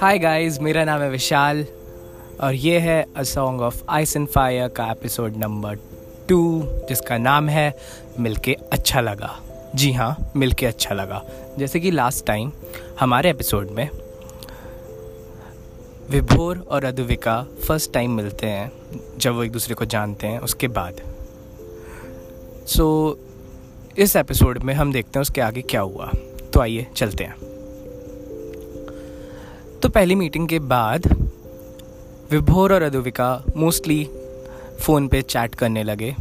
Hi guys, मेरा नाम है विशाल और ये है a song of ice and fire का एपिसोड नंबर 2, जिसका नाम है मिलके अच्छा लगा। जी हाँ, मिलके अच्छा लगा। जैसे कि लास्ट टाइम हमारे एपिसोड में विभोर और अद्विका फर्स्ट टाइम मिलते हैं जब वो एक दूसरे को जानते हैं उसके बाद। इस एपिसोड में हम देखते हैं उसके आगे क्या हुआ। तो आइए चलते हैं। तो पहली मीटिंग के बाद विभोर और अद्विका मोस्टली फ़ोन पे चैट करने लगे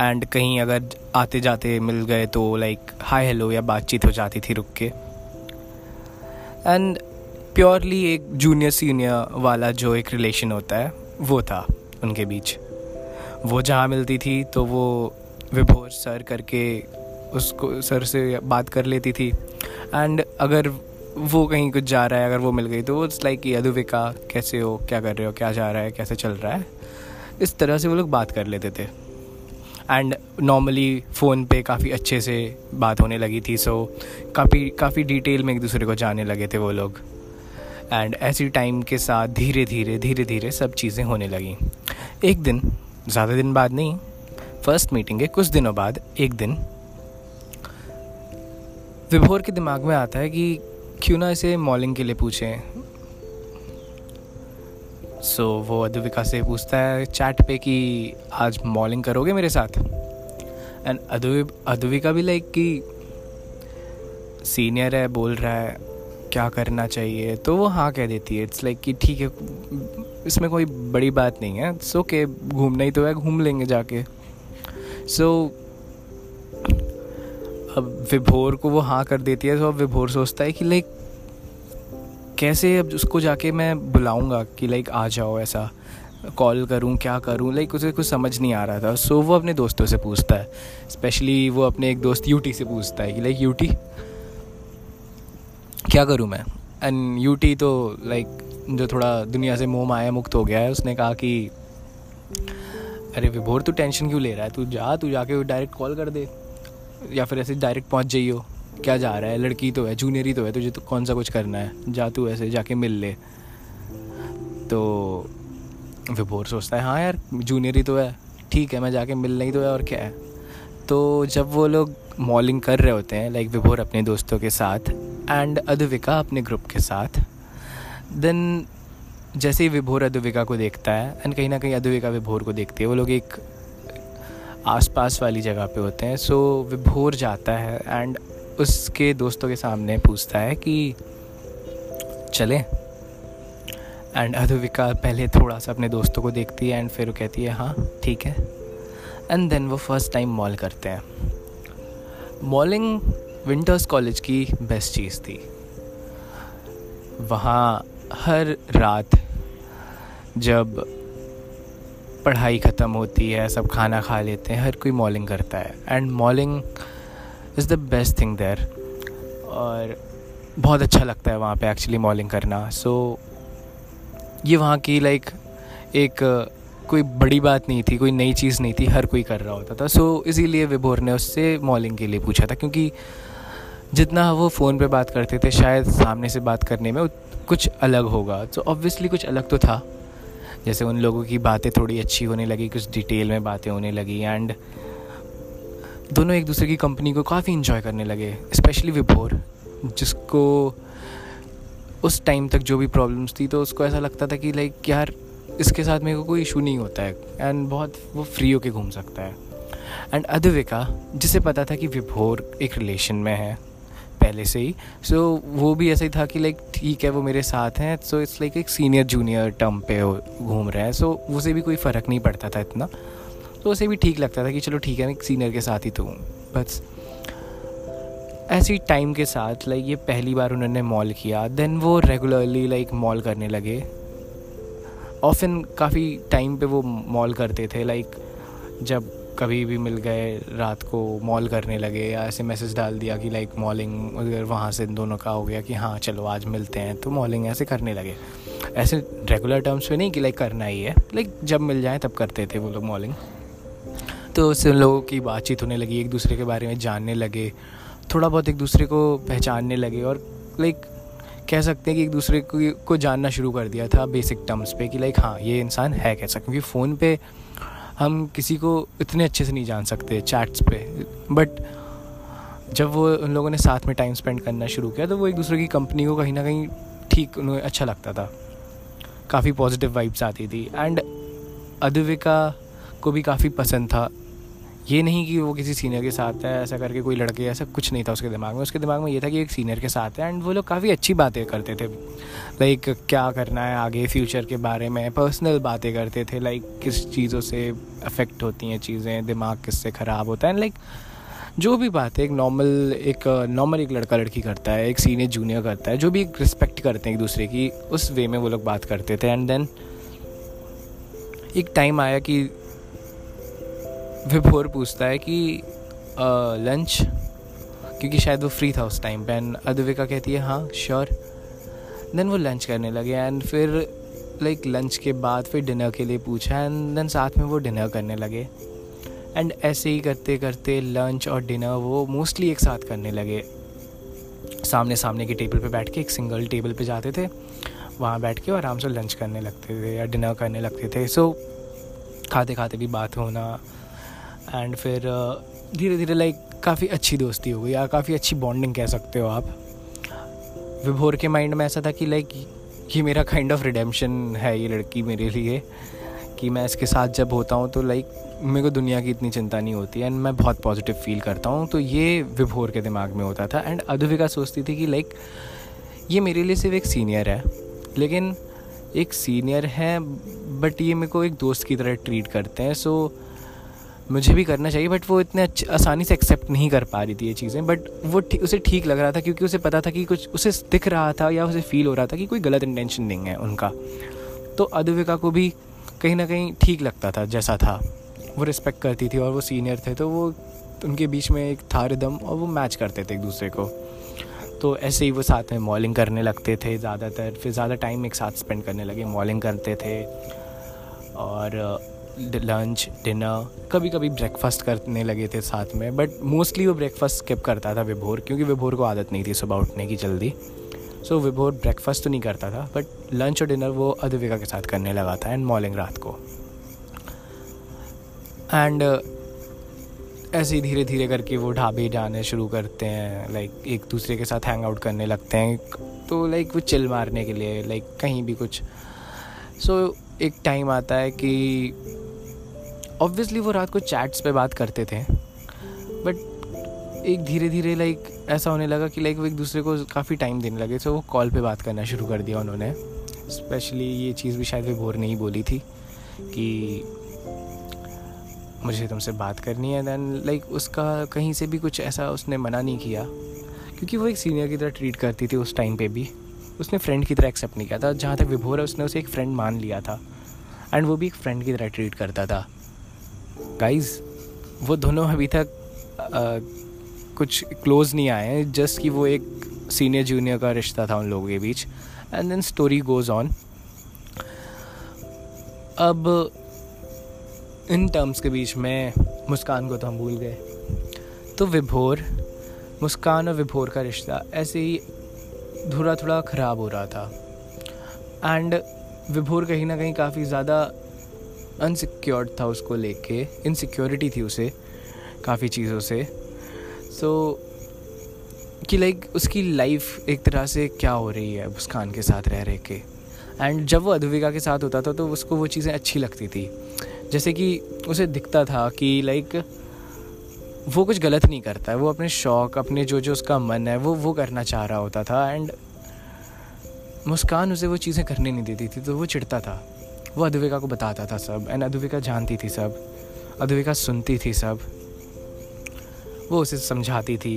एंड कहीं अगर आते जाते मिल गए तो लाइक हाय हेलो या बातचीत हो जाती थी रुक के। एंड प्योरली एक जूनियर सीनियर वाला जो एक रिलेशन होता है वो था उनके बीच। वो जहाँ मिलती थी तो वो विभोर सर करके उसको सर से बात कर लेती थी एंड अगर वो कहीं कुछ जा रहा है अगर वो मिल गई तो वो लाइक अद्विका कैसे हो, क्या कर रहे हो, क्या जा रहा है, कैसे चल रहा है, इस तरह से वो लोग बात कर लेते थे। एंड नॉर्मली फ़ोन पे काफ़ी अच्छे से बात होने लगी थी। सो काफ़ी डिटेल में एक दूसरे को जाने लगे थे वो लोग। एंड ऐसी टाइम के साथ धीरे धीरे सब चीज़ें होने लगीं। एक दिन, ज़्यादा दिन बाद नहीं, फर्स्ट मीटिंग के कुछ दिनों बाद एक दिन विभोर के दिमाग में आता है कि क्यों ना इसे मॉलिंग के लिए पूछें। सो वो अद्विका से पूछता है चैट पे कि आज मॉलिंग करोगे मेरे साथ। एंड अद्विका भी लाइक कि सीनियर है, बोल रहा है क्या करना चाहिए, तो वो हाँ कह देती है। इट्स लाइक कि ठीक है, इसमें कोई बड़ी बात नहीं है, इट्स ओके, घूमना ही तो है, घूम लेंगे जाके। सो अब विभोर को वो हाँ कर देती है। तो अब विभोर सोचता है कि लाइक कैसे अब उसको जाके मैं बुलाऊंगा कि लाइक आ जाओ, ऐसा कॉल करूं, क्या करूं, लाइक उसे कुछ समझ नहीं आ रहा था। सो वो अपने दोस्तों से पूछता है, स्पेशली वो अपने एक दोस्त यूटी से पूछता है कि लाइक यूटी क्या करूं मैं। एंड यूटी तो लाइक जो थोड़ा दुनिया से मोह माया मुक्त हो गया है, उसने कहा कि अरे विभोर, तू टेंशन क्यों ले रहा है, तू जाके डायरेक्ट कॉल कर दे या फिर ऐसे डायरेक्ट पहुंच जाइयो, क्या जा रहा है, लड़की तो है, जूनियर ही तो है, तुझे तो कौन सा कुछ करना है, जा तू ऐसे जाके मिल ले। तो विभोर सोचता है हाँ यार, जूनियर ही तो है, ठीक है, मैं जाके मिलना ही तो है और क्या है। तो जब वो लोग मॉलिंग कर रहे होते हैं लाइक विभोर अपने दोस्तों के साथ एंड अद्विका अपने ग्रुप के साथ, देन जैसे ही विभोर अद्विका को देखता है एंड कहीं ना कहीं अद्विका विभोर को देखती है, वो लोग एक आसपास वाली जगह पे होते हैं। सो विभोर जाता है एंड उसके दोस्तों के सामने पूछता है कि चलें। एंड अद्विका पहले थोड़ा सा अपने दोस्तों को देखती है एंड फिर वो कहती है हाँ ठीक है। एंड देन वो फर्स्ट टाइम मॉल करते हैं। मॉलिंग विंटर्स कॉलेज की बेस्ट चीज़ थी। वहाँ हर रात जब पढ़ाई ख़त्म होती है, सब खाना खा लेते हैं, हर कोई मॉलिंग करता है and malling is the best thing there. और बहुत अच्छा लगता है वहाँ पे एक्चुअली मॉलिंग करना। सो ये वहाँ की लाइक एक कोई बड़ी बात नहीं थी, कोई नई चीज़ नहीं थी, हर कोई कर रहा होता था। सो इसीलिए विभोर ने उससे मॉलिंग के लिए पूछा था, क्योंकि जितना वो फ़ोन पे बात करते थे शायद सामने से बात करने में कुछ अलग होगा। तो ऑब्वियसली कुछ अलग तो था। जैसे उन लोगों की बातें थोड़ी अच्छी होने लगी, कुछ डिटेल में बातें होने लगी एंड दोनों एक दूसरे की कंपनी को काफ़ी इन्जॉय करने लगे। स्पेशली विभोर, जिसको उस टाइम तक जो भी प्रॉब्लम्स थी तो उसको ऐसा लगता था कि लाइक यार इसके साथ मेरे को कोई इशू नहीं होता है एंड बहुत वो फ्री होके घूम सकता है। एंड अद्विका, जिसे पता था कि विभोर एक रिलेशन में है पहले से ही, सो वो भी ऐसा ही था कि लाइक ठीक है वो मेरे साथ हैं, सो इट्स लाइक एक सीनियर जूनियर टर्म पे घूम रहे हैं, सो उसे भी कोई फ़र्क नहीं पड़ता था इतना। तो उसे भी ठीक लगता था कि चलो ठीक है मैं एक सीनियर के साथ ही तो हूँ बस। ऐसी टाइम के साथ लाइक ये पहली बार उन्होंने मॉल किया, देन वो रेगुलरली लाइक मॉल करने लगे। ऑफन काफ़ी टाइम पे वो मॉल करते थे, लाइक जब कभी भी मिल गए रात को मॉल करने लगे या ऐसे मैसेज डाल दिया कि लाइक मॉलिंग, अगर वहाँ से इन दोनों का हो गया कि हाँ चलो आज मिलते हैं, तो मॉलिंग ऐसे करने लगे। ऐसे रेगुलर टर्म्स पे नहीं कि लाइक करना ही है, लाइक जब मिल जाए तब करते थे वो लोग मॉलिंग। तो उससे उन लोगों की बातचीत होने लगी, एक दूसरे के बारे में जानने लगे थोड़ा बहुत एक दूसरे को पहचानने लगे और लाइक कह सकते हैं कि एक दूसरे को जानना शुरू कर दिया था बेसिक टर्म्स पे कि लाइक हाँ ये इंसान है कैसा, क्योंकि फ़ोन पे हम किसी को इतने अच्छे से नहीं जान सकते चैट्स पे, बट जब वो उन लोगों ने साथ में टाइम स्पेंड करना शुरू किया तो वो एक दूसरे की कंपनी को कहीं ना कहीं ठीक उन्हें अच्छा लगता था, काफ़ी पॉजिटिव वाइब्स आती थी। एंड अद्विका को भी काफ़ी पसंद था, ये नहीं कि वो किसी सीनियर के साथ है ऐसा करके कोई लड़के, ऐसा कुछ नहीं था उसके दिमाग में। उसके दिमाग में ये था कि एक सीनियर के साथ है एंड वो लोग काफ़ी अच्छी बातें करते थे, लाइक क्या करना है आगे फ्यूचर के बारे में, पर्सनल बातें करते थे, लाइक किस चीज़ों से अफेक्ट होती हैं चीज़ें, दिमाग किससे ख़राब होता है, लाइक जो भी बात है एक नॉर्मल लड़का लड़की करता है, एक सीनियर जूनियर करता है, जो भी रिस्पेक्ट करते हैं एक दूसरे की, उस वे में वो लोग बात करते थे। एंड देन एक टाइम आया कि विभोर पूछता है कि लंच, क्योंकि शायद वो फ्री था उस टाइम पे, एंड अद्विका कहती है हाँ श्योर। देन वो लंच करने लगे एंड फिर लाइक लंच के बाद फिर डिनर के लिए पूछा एंड देन साथ में वो डिनर करने लगे। एंड ऐसे ही करते करते लंच और डिनर वो मोस्टली एक साथ करने लगे, सामने सामने की टेबल पे बैठ के, एक सिंगल टेबल पे जाते थे, वहाँ बैठ के आराम से लंच करने लगते थे या डिनर करने लगते थे। सो खाते खाते भी बात होना एंड फिर धीरे धीरे लाइक काफ़ी अच्छी दोस्ती हो गई या काफ़ी अच्छी बॉन्डिंग कह सकते हो आप। विभोर के माइंड में ऐसा था कि लाइक ये मेरा काइंड ऑफ रिडेम्पशन है ये लड़की मेरे लिए, कि मैं इसके साथ जब होता हूँ तो लाइक मेरे को दुनिया की इतनी चिंता नहीं होती एंड मैं बहुत पॉजिटिव फील करता हूँ। तो ये विभोर के दिमाग में होता था। एंड अद्विका सोचती थी कि लाइक ये मेरे लिए सिर्फ एक सीनियर है, लेकिन एक सीनियर है बट ये मेरे को एक दोस्त की तरह ट्रीट करते हैं, सो मुझे भी करना चाहिए। बट वो इतने आसानी से एक्सेप्ट नहीं कर पा रही थी ये चीज़ें, बट वो उसे ठीक लग रहा था क्योंकि उसे पता था कि कुछ उसे दिख रहा था या उसे फील हो रहा था कि कोई गलत इंटेंशन नहीं है उनका। तो अद्विका को भी कहीं ना कहीं ठीक लगता था जैसा था, वो रिस्पेक्ट करती थी और वो सीनियर थे, तो वो उनके बीच में एक था रिदम और वो मैच करते थे एक दूसरे को। तो ऐसे ही वो साथ में मॉलिंग करने लगते थे ज़्यादातर, फिर ज़्यादा टाइम एक साथ स्पेंड करने लगे, मॉलिंग करते थे और लंच डिनर, कभी कभी ब्रेकफास्ट करने लगे थे साथ में, बट मोस्टली वो ब्रेकफास्ट स्किप करता था विभोर, क्योंकि विभोर को आदत नहीं थी सुबह उठने की जल्दी। सो विभोर ब्रेकफास्ट तो नहीं करता था, बट लंच और डिनर वो अद्विका के साथ करने लगा था एंड मॉर्निंग रात को। एंड ऐसे ही धीरे धीरे करके वो ढाबे जाने शुरू करते हैं, लाइक एक दूसरे के साथ हैंग आउट करने लगते हैं, तो लाइक वो चिल मारने के लिए लाइक कहीं भी कुछ। सो एक टाइम आता है कि ऑब्वियसली वो रात को चैट्स पे बात करते थे, बट एक धीरे धीरे लाइक ऐसा होने लगा कि लाइक वो एक दूसरे को काफ़ी टाइम देने लगे, तो वो कॉल पे बात करना शुरू कर दिया उन्होंने। स्पेशली ये चीज़ भी शायद विभोर ने ही बोली थी कि मुझे तुमसे बात करनी है, दैन लाइक उसका कहीं से भी कुछ ऐसा उसने मना नहीं किया, क्योंकि वो एक सीनियर की तरह ट्रीट करती थी उस टाइम पे भी, उसने फ्रेंड की तरह एक्सेप्ट नहीं किया था। जहाँ तक विभोर है उसने उसे एक फ्रेंड मान लिया था एंड वो भी एक फ्रेंड की तरह ट्रीट करता था। गाइज़ वो दोनों अभी तक कुछ क्लोज नहीं आए हैं, जस्ट कि वो एक सीनियर जूनियर का रिश्ता था उन लोगों के बीच। And then story goes on. अब इन टर्म्स के बीच में मुस्कान को तो हम भूल गए, तो विभोर मुस्कान और विभोर का रिश्ता ऐसे ही थोड़ा थोड़ा ख़राब हो रहा था एंड विभोर कहीं ना कहीं काफ़ी ज़्यादा अनसिक्योर्ड था, उसको लेके इनसिक्योरिटी थी उसे काफ़ी चीज़ों से। सो कि लाइक उसकी लाइफ एक तरह से क्या हो रही है मुस्कान के साथ रह रहे के। एंड जब वो अद्विका के साथ होता था तो उसको वो चीज़ें अच्छी लगती थी, जैसे कि उसे दिखता था कि लाइक वो कुछ गलत नहीं करता है, वो अपने शौक़ अपने जो जो उसका मन है वो करना चाह रहा होता था। एंड मुस्कान उसे वो चीज़ें करने नहीं देती थी तो वो चिढ़ता था, वो अद्विका को बताता था सब एंड अद्विका जानती थी सब, अद्विका सुनती थी सब, वो उसे समझाती थी।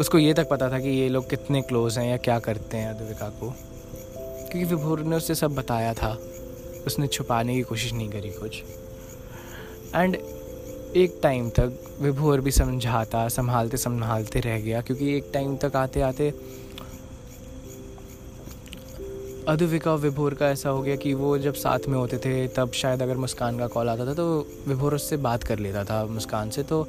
उसको ये तक पता था कि ये लोग कितने क्लोज़ हैं या क्या करते हैं अद्विका को, क्योंकि विभोर ने उसे सब बताया था, उसने छुपाने की कोशिश नहीं करी कुछ। एंड एक टाइम तक विभोर भी संभालते रह गया, क्योंकि एक टाइम तक आते आते अद्विका और विभोर का ऐसा हो गया कि वो जब साथ में होते थे तब शायद अगर मुस्कान का कॉल आता था तो विभोर उससे बात कर लेता था मुस्कान से, तो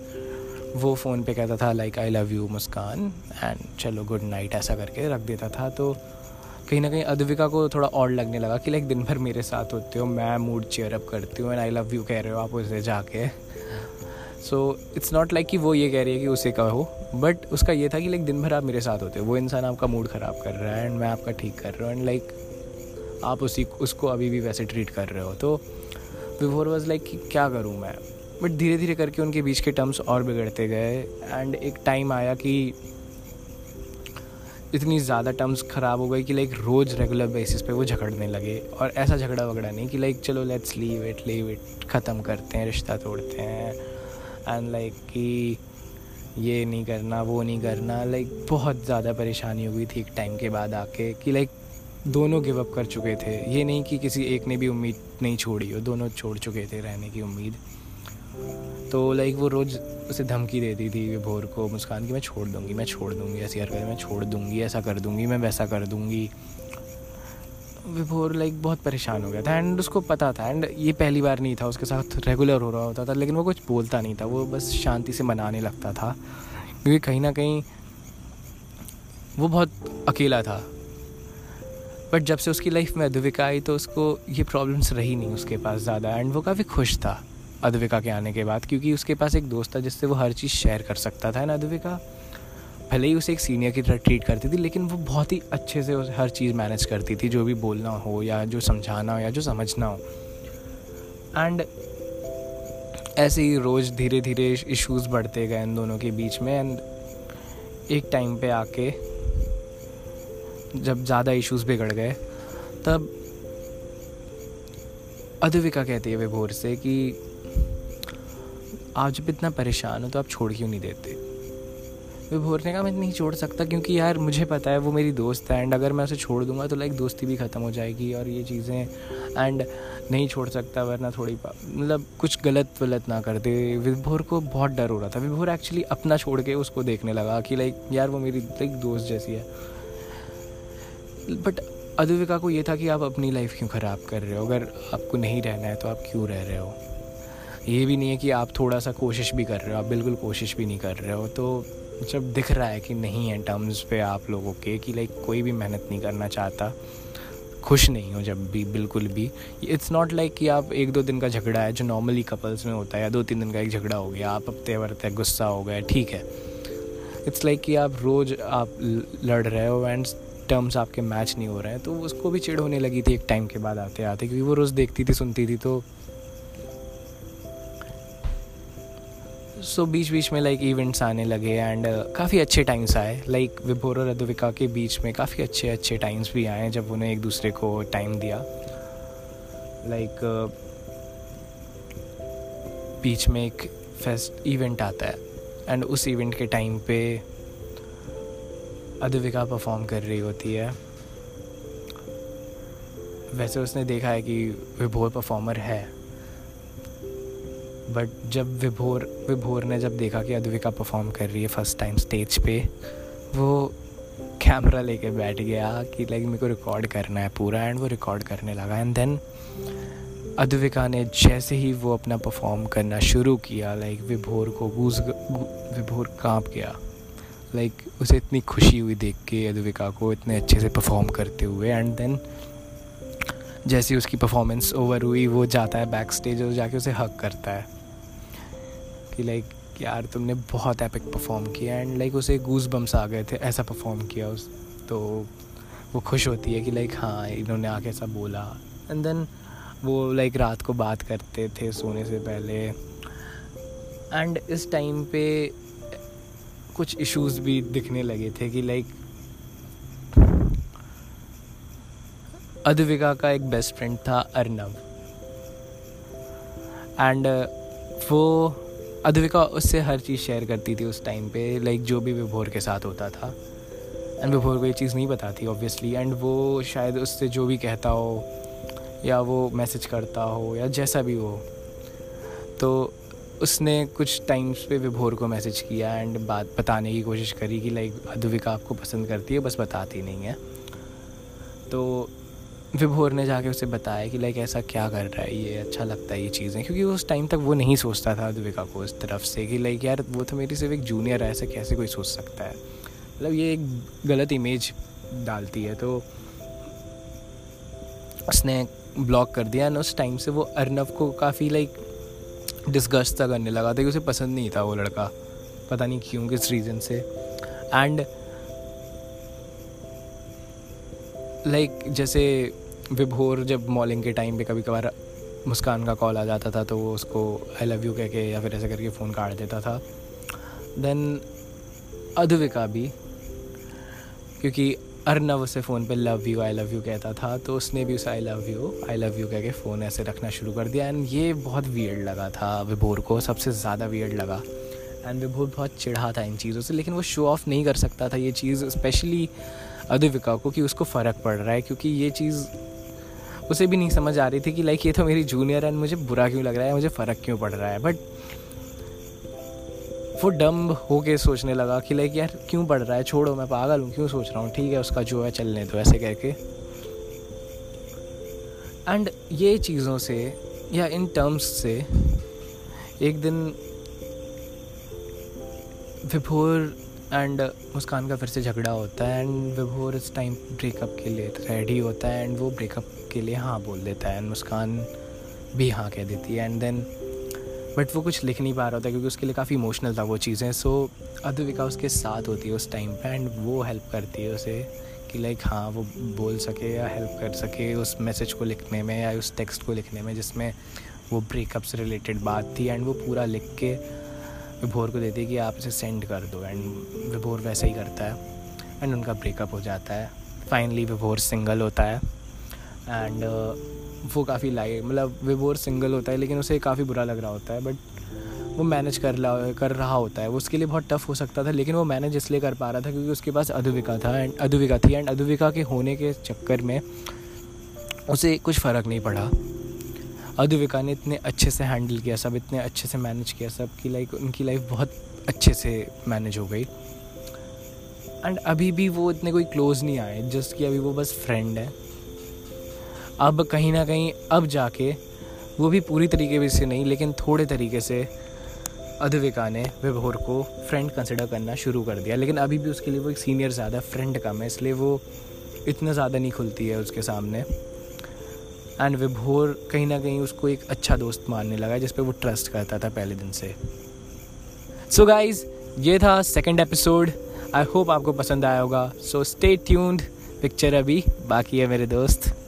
वो फ़ोन पे कहता था like I love you Muskan and चलो गुड नाइट ऐसा करके रख देता था। तो कहीं ना कहीं अद्विका को थोड़ा ऑड लगने लगा कि लाइक दिन भर मेरे साथ होते हो, मैं मूड चेयरअप करती हूँ एंड आई लव यू कह रहे हो आप उसे जाके। सो इट्स नॉट लाइक कि वो ये कह रही है कि उसे कहो, बट उसका ये था कि लाइक दिन भर आप मेरे साथ होते हो, वो इंसान आपका मूड ख़राब कर रहा है एंड मैं आपका ठीक कर रहा हूँ एंड लाइक आप उसको अभी भी वैसे ट्रीट कर रहे हो। तो विभोर वॉज लाइक क्या करूँ मैं, बट धीरे धीरे करके उनके बीच के टर्म्स और बिगड़ते गए एंड एक टाइम आया कि इतनी ज़्यादा टर्म्स ख़राब हो गई कि लाइक रोज़ रेगुलर बेसिस पे वो झगड़ने लगे। और ऐसा झगड़ा वगड़ा नहीं कि लाइक चलो लेट्स लीव इट ख़त्म करते हैं, रिश्ता तोड़ते हैं एंड लाइक कि ये नहीं करना वो नहीं करना। लाइक बहुत ज़्यादा परेशानी हो गई थी एक टाइम के बाद आके कि लाइक दोनों गिव अप कर चुके थे। ये नहीं कि किसी एक ने भी उम्मीद नहीं छोड़ी हो, दोनों छोड़ चुके थे रहने की उम्मीद। तो लाइक वो रोज़ उसे धमकी देती थी विभोर को, मुस्कान की मैं छोड़ दूंगी ऐसी हरकत, मैं छोड़ दूंगी, ऐसा कर दूंगी, मैं वैसा कर दूंगी। विभोर लाइक बहुत परेशान हो गया था एंड उसको पता था एंड ये पहली बार नहीं था, उसके साथ रेगुलर हो रहा होता था लेकिन वो कुछ बोलता नहीं था, वो बस शांति से मनाने लगता था क्योंकि कहीं ना कहीं वो बहुत अकेला था। बट जब से उसकी लाइफ में अद्विका आई तो उसको ये प्रॉब्लम्स रही नहीं उसके पास ज़्यादा एंड वो काफ़ी खुश था अद्विका के आने के बाद, क्योंकि उसके पास एक दोस्त था जिससे वो हर चीज़ शेयर कर सकता था ना। अद्विका भले ही उसे एक सीनियर की तरह ट्रीट करती थी लेकिन वो बहुत ही अच्छे से हर चीज़ मैनेज करती थी, जो भी बोलना हो या जो समझाना हो या जो समझना हो। एंड ऐसे ही रोज़ धीरे धीरे इश्यूज़ बढ़ते गए इन दोनों के बीच में एंड एक टाइम पे आके जब ज़्यादा इश्यूज़ बिगड़ गए तब अद्विका कहती है विभोर से कि आप जब इतना परेशान हो तो आप छोड़ क्यों नहीं देते। विभोर ने कहा मैं नहीं छोड़ सकता क्योंकि यार मुझे पता है वो मेरी दोस्त है एंड अगर मैं उसे छोड़ दूंगा तो लाइक दोस्ती भी ख़त्म हो जाएगी और ये चीज़ें एंड नहीं छोड़ सकता वरना थोड़ी मतलब कुछ गलत वलत ना कर दे। विभोर को बहुत डर हो रहा था। विभोर एक्चुअली अपना छोड़ के उसको देखने लगा कि लाइक यार वो मेरी लाइक दोस्त जैसी है। बट अद्विका को ये था कि आप अपनी लाइफ क्यों ख़राब कर रहे हो, अगर आपको नहीं रहना है तो आप क्यों रह रहे हो। ये भी नहीं है कि आप थोड़ा सा कोशिश भी कर रहे हो, आप बिल्कुल कोशिश भी नहीं कर रहे हो। तो जब दिख रहा है कि नहीं है टर्म्स पे आप लोगों के कि लाइक कोई भी मेहनत नहीं करना चाहता, खुश नहीं हो जब भी बिल्कुल भी। इट्स नॉट लाइक कि आप एक दो दिन का झगड़ा है जो नॉर्मली कपल्स में होता है या दो तीन दिन का एक झगड़ा हो गया आप हफ्ते भरते गुस्सा हो गए, ठीक है। इट्स लाइक कि आप रोज़ आप लड़ रहे हो एंड टर्म्स आपके मैच नहीं हो रहे हैं। तो उसको भी चिढ़ होने लगी थी एक टाइम के बाद आते आते, क्योंकि वो रोज़ देखती थी सुनती थी। तो सो बीच बीच में लाइक इवेंट्स आने लगे एंड काफ़ी अच्छे टाइम्स आए। लाइक विभोर और अद्विका के बीच में काफ़ी अच्छे अच्छे टाइम्स भी आए जब उन्हें एक दूसरे को टाइम दिया। लाइक बीच में एक फेस्ट इवेंट आता है एंड उस इवेंट के टाइम पे अद्विका परफॉर्म कर रही होती है। वैसे उसने देखा है कि विभोर परफॉर्मर है, बट जब विभोर ने जब देखा कि अद्विका परफॉर्म कर रही है फर्स्ट टाइम स्टेज पे, वो कैमरा लेके बैठ गया कि लाइक मेरे को रिकॉर्ड करना है पूरा एंड वो रिकॉर्ड करने लगा। एंड देन अद्विका ने जैसे ही वो अपना परफॉर्म करना शुरू किया लाइक विभोर काँप गया। लाइक उसे इतनी खुशी हुई देख के अद्विका को इतने अच्छे से परफॉर्म करते हुए। एंड देन जैसी उसकी परफॉर्मेंस ओवर हुई वो जाता है बैक स्टेज और जाके उसे हक करता है कि लाइक यार तुमने बहुत एपिक परफॉर्म किया एंड लाइक उसे गूज बम्स आ गए थे, ऐसा परफॉर्म किया उस। तो वो खुश होती है कि लाइक हाँ इन्होंने आके ऐसा बोला। एंड देन वो लाइक रात को बात करते थे सोने से पहले एंड इस टाइम पे कुछ इश्यूज़ भी दिखने लगे थे कि लाइक अद्विका का एक बेस्ट फ्रेंड था अर्णव एंड वो अद्विका उससे हर चीज़ शेयर करती थी उस टाइम पे लाइक जो भी विभोर के साथ होता था एंड विभोर को ये चीज़ नहीं पता थी ऑब्वियसली। एंड वो शायद उससे जो भी कहता हो या वो मैसेज करता हो या जैसा भी हो, तो उसने कुछ टाइम्स पे विभोर को मैसेज किया एंड बात बताने की कोशिश करी कि लाइक अद्विका आपको पसंद करती है बस बताती नहीं है। तो विभोर ने जाके उसे बताया कि लाइक ऐसा क्या कर रहा है ये, अच्छा लगता है ये चीज़ें, क्योंकि उस टाइम तक वो नहीं सोचता था अद्विका को उस तरफ से कि लाइक यार वो तो मेरी सिर्फ एक जूनियर है, ऐसा कैसे कोई सोच सकता है, मतलब ये एक गलत इमेज डालती है। तो उसने ब्लॉक कर दिया एंड उस टाइम से वो अर्णव को काफ़ी लाइक डिस्गस्ट सा करने लगा था कि उसे पसंद नहीं था वो लड़का, पता नहीं क्यों, किस रीज़न से। एंड लाइक जैसे विभोर जब मॉलिंग के टाइम पे कभी कभार मुस्कान का कॉल आ जाता था तो वो उसको आई लव यू कह के या फिर ऐसा करके फ़ोन काट देता था। देन अद्विका भी, क्योंकि अर्णव उसे फ़ोन पे आई लव यू कहता था तो उसने भी उसे आई लव यू कह के फ़ोन ऐसे रखना शुरू कर दिया। एंड ये बहुत वियर्ड लगा था विभोर को, सबसे ज़्यादा वियर्ड लगा। एंड विभोर बहुत चिढ़ा था इन चीज़ों से, लेकिन वो शो ऑफ नहीं कर सकता था ये चीज़ स्पेशली अद्विका को कि उसको फ़र्क पड़ रहा है, क्योंकि ये चीज़ उसे भी नहीं समझ आ रही थी कि लाइक ये तो मेरी जूनियर है एंड मुझे बुरा क्यों लग रहा है, मुझे फ़र्क क्यों पड़ रहा है। बट वो डम्ब होके सोचने लगा कि लाइक यार क्यों पढ़ रहा है, छोड़ो मैं पागल हूँ, क्यों सोच रहा हूँ, ठीक है उसका जो है चलने दो, ऐसे करके। एंड ये चीज़ों से या इन टर्म्स से एक दिन विभोर एंड मुस्कान का फिर से झगड़ा होता है एंड विभोर इस टाइम ब्रेकअप के लिए रेडी होता है एंड वो ब्रेकअप के लिए हाँ बोल देता है एंड मुस्कान भी हाँ कह देती है। एंड देन बट वो कुछ लिख नहीं पा रहा होता क्योंकि उसके लिए काफ़ी इमोशनल था वो चीज़ें। सो अद्विका उसके साथ होती है उस टाइम पे एंड वो हेल्प करती है उसे कि लाइक हाँ वो बोल सके या हेल्प कर सके उस मैसेज को लिखने में या उस टेक्स्ट को लिखने में जिसमें वो ब्रेकअप से रिलेटेड बात थी। एंड वो पूरा लिख के विभोर को देती है कि आप इसे सेंड कर दो एंड विभोर वैसे ही करता है एंड उनका ब्रेकअप हो जाता है। फाइनली विभोर सिंगल होता है एंड वो काफ़ी लाइट, मतलब विभोर सिंगल होता है लेकिन उसे काफ़ी बुरा लग रहा होता है, बट वो मैनेज कर रहा होता है। वो उसके लिए बहुत टफ हो सकता था लेकिन वो मैनेज इसलिए कर पा रहा था क्योंकि उसके पास अद्विका थी एंड अद्विका के होने के चक्कर में उसे कुछ फ़र्क नहीं पड़ा। अद्विका ने इतने अच्छे से हैंडल किया सब, इतने अच्छे से मैनेज किया सब कि लाइक उनकी लाइफ बहुत अच्छे से मैनेज हो गई। एंड अभी भी वो इतने कोई क्लोज़ नहीं आए, जस्ट कि अभी वो बस फ्रेंड है। अब कहीं ना कहीं अब जाके वो भी पूरी तरीके से नहीं लेकिन थोड़े तरीके से अद्विका ने विभोर को फ्रेंड कंसिडर करना शुरू कर दिया, लेकिन अभी भी उसके लिए वो एक सीनियर ज़्यादा, फ्रेंड कम है, इसलिए वो इतना ज़्यादा नहीं खुलती है उसके सामने। एंड विभोर कहीं ना कहीं उसको एक अच्छा दोस्त मानने लगा जिस पे वो ट्रस्ट करता था पहले दिन से। सो गाइज़ ये था सेकेंड एपिसोड, आई होप आपको पसंद आया होगा। सो स्टे ट्यून्ड, पिक्चर अभी बाकी है मेरे दोस्त।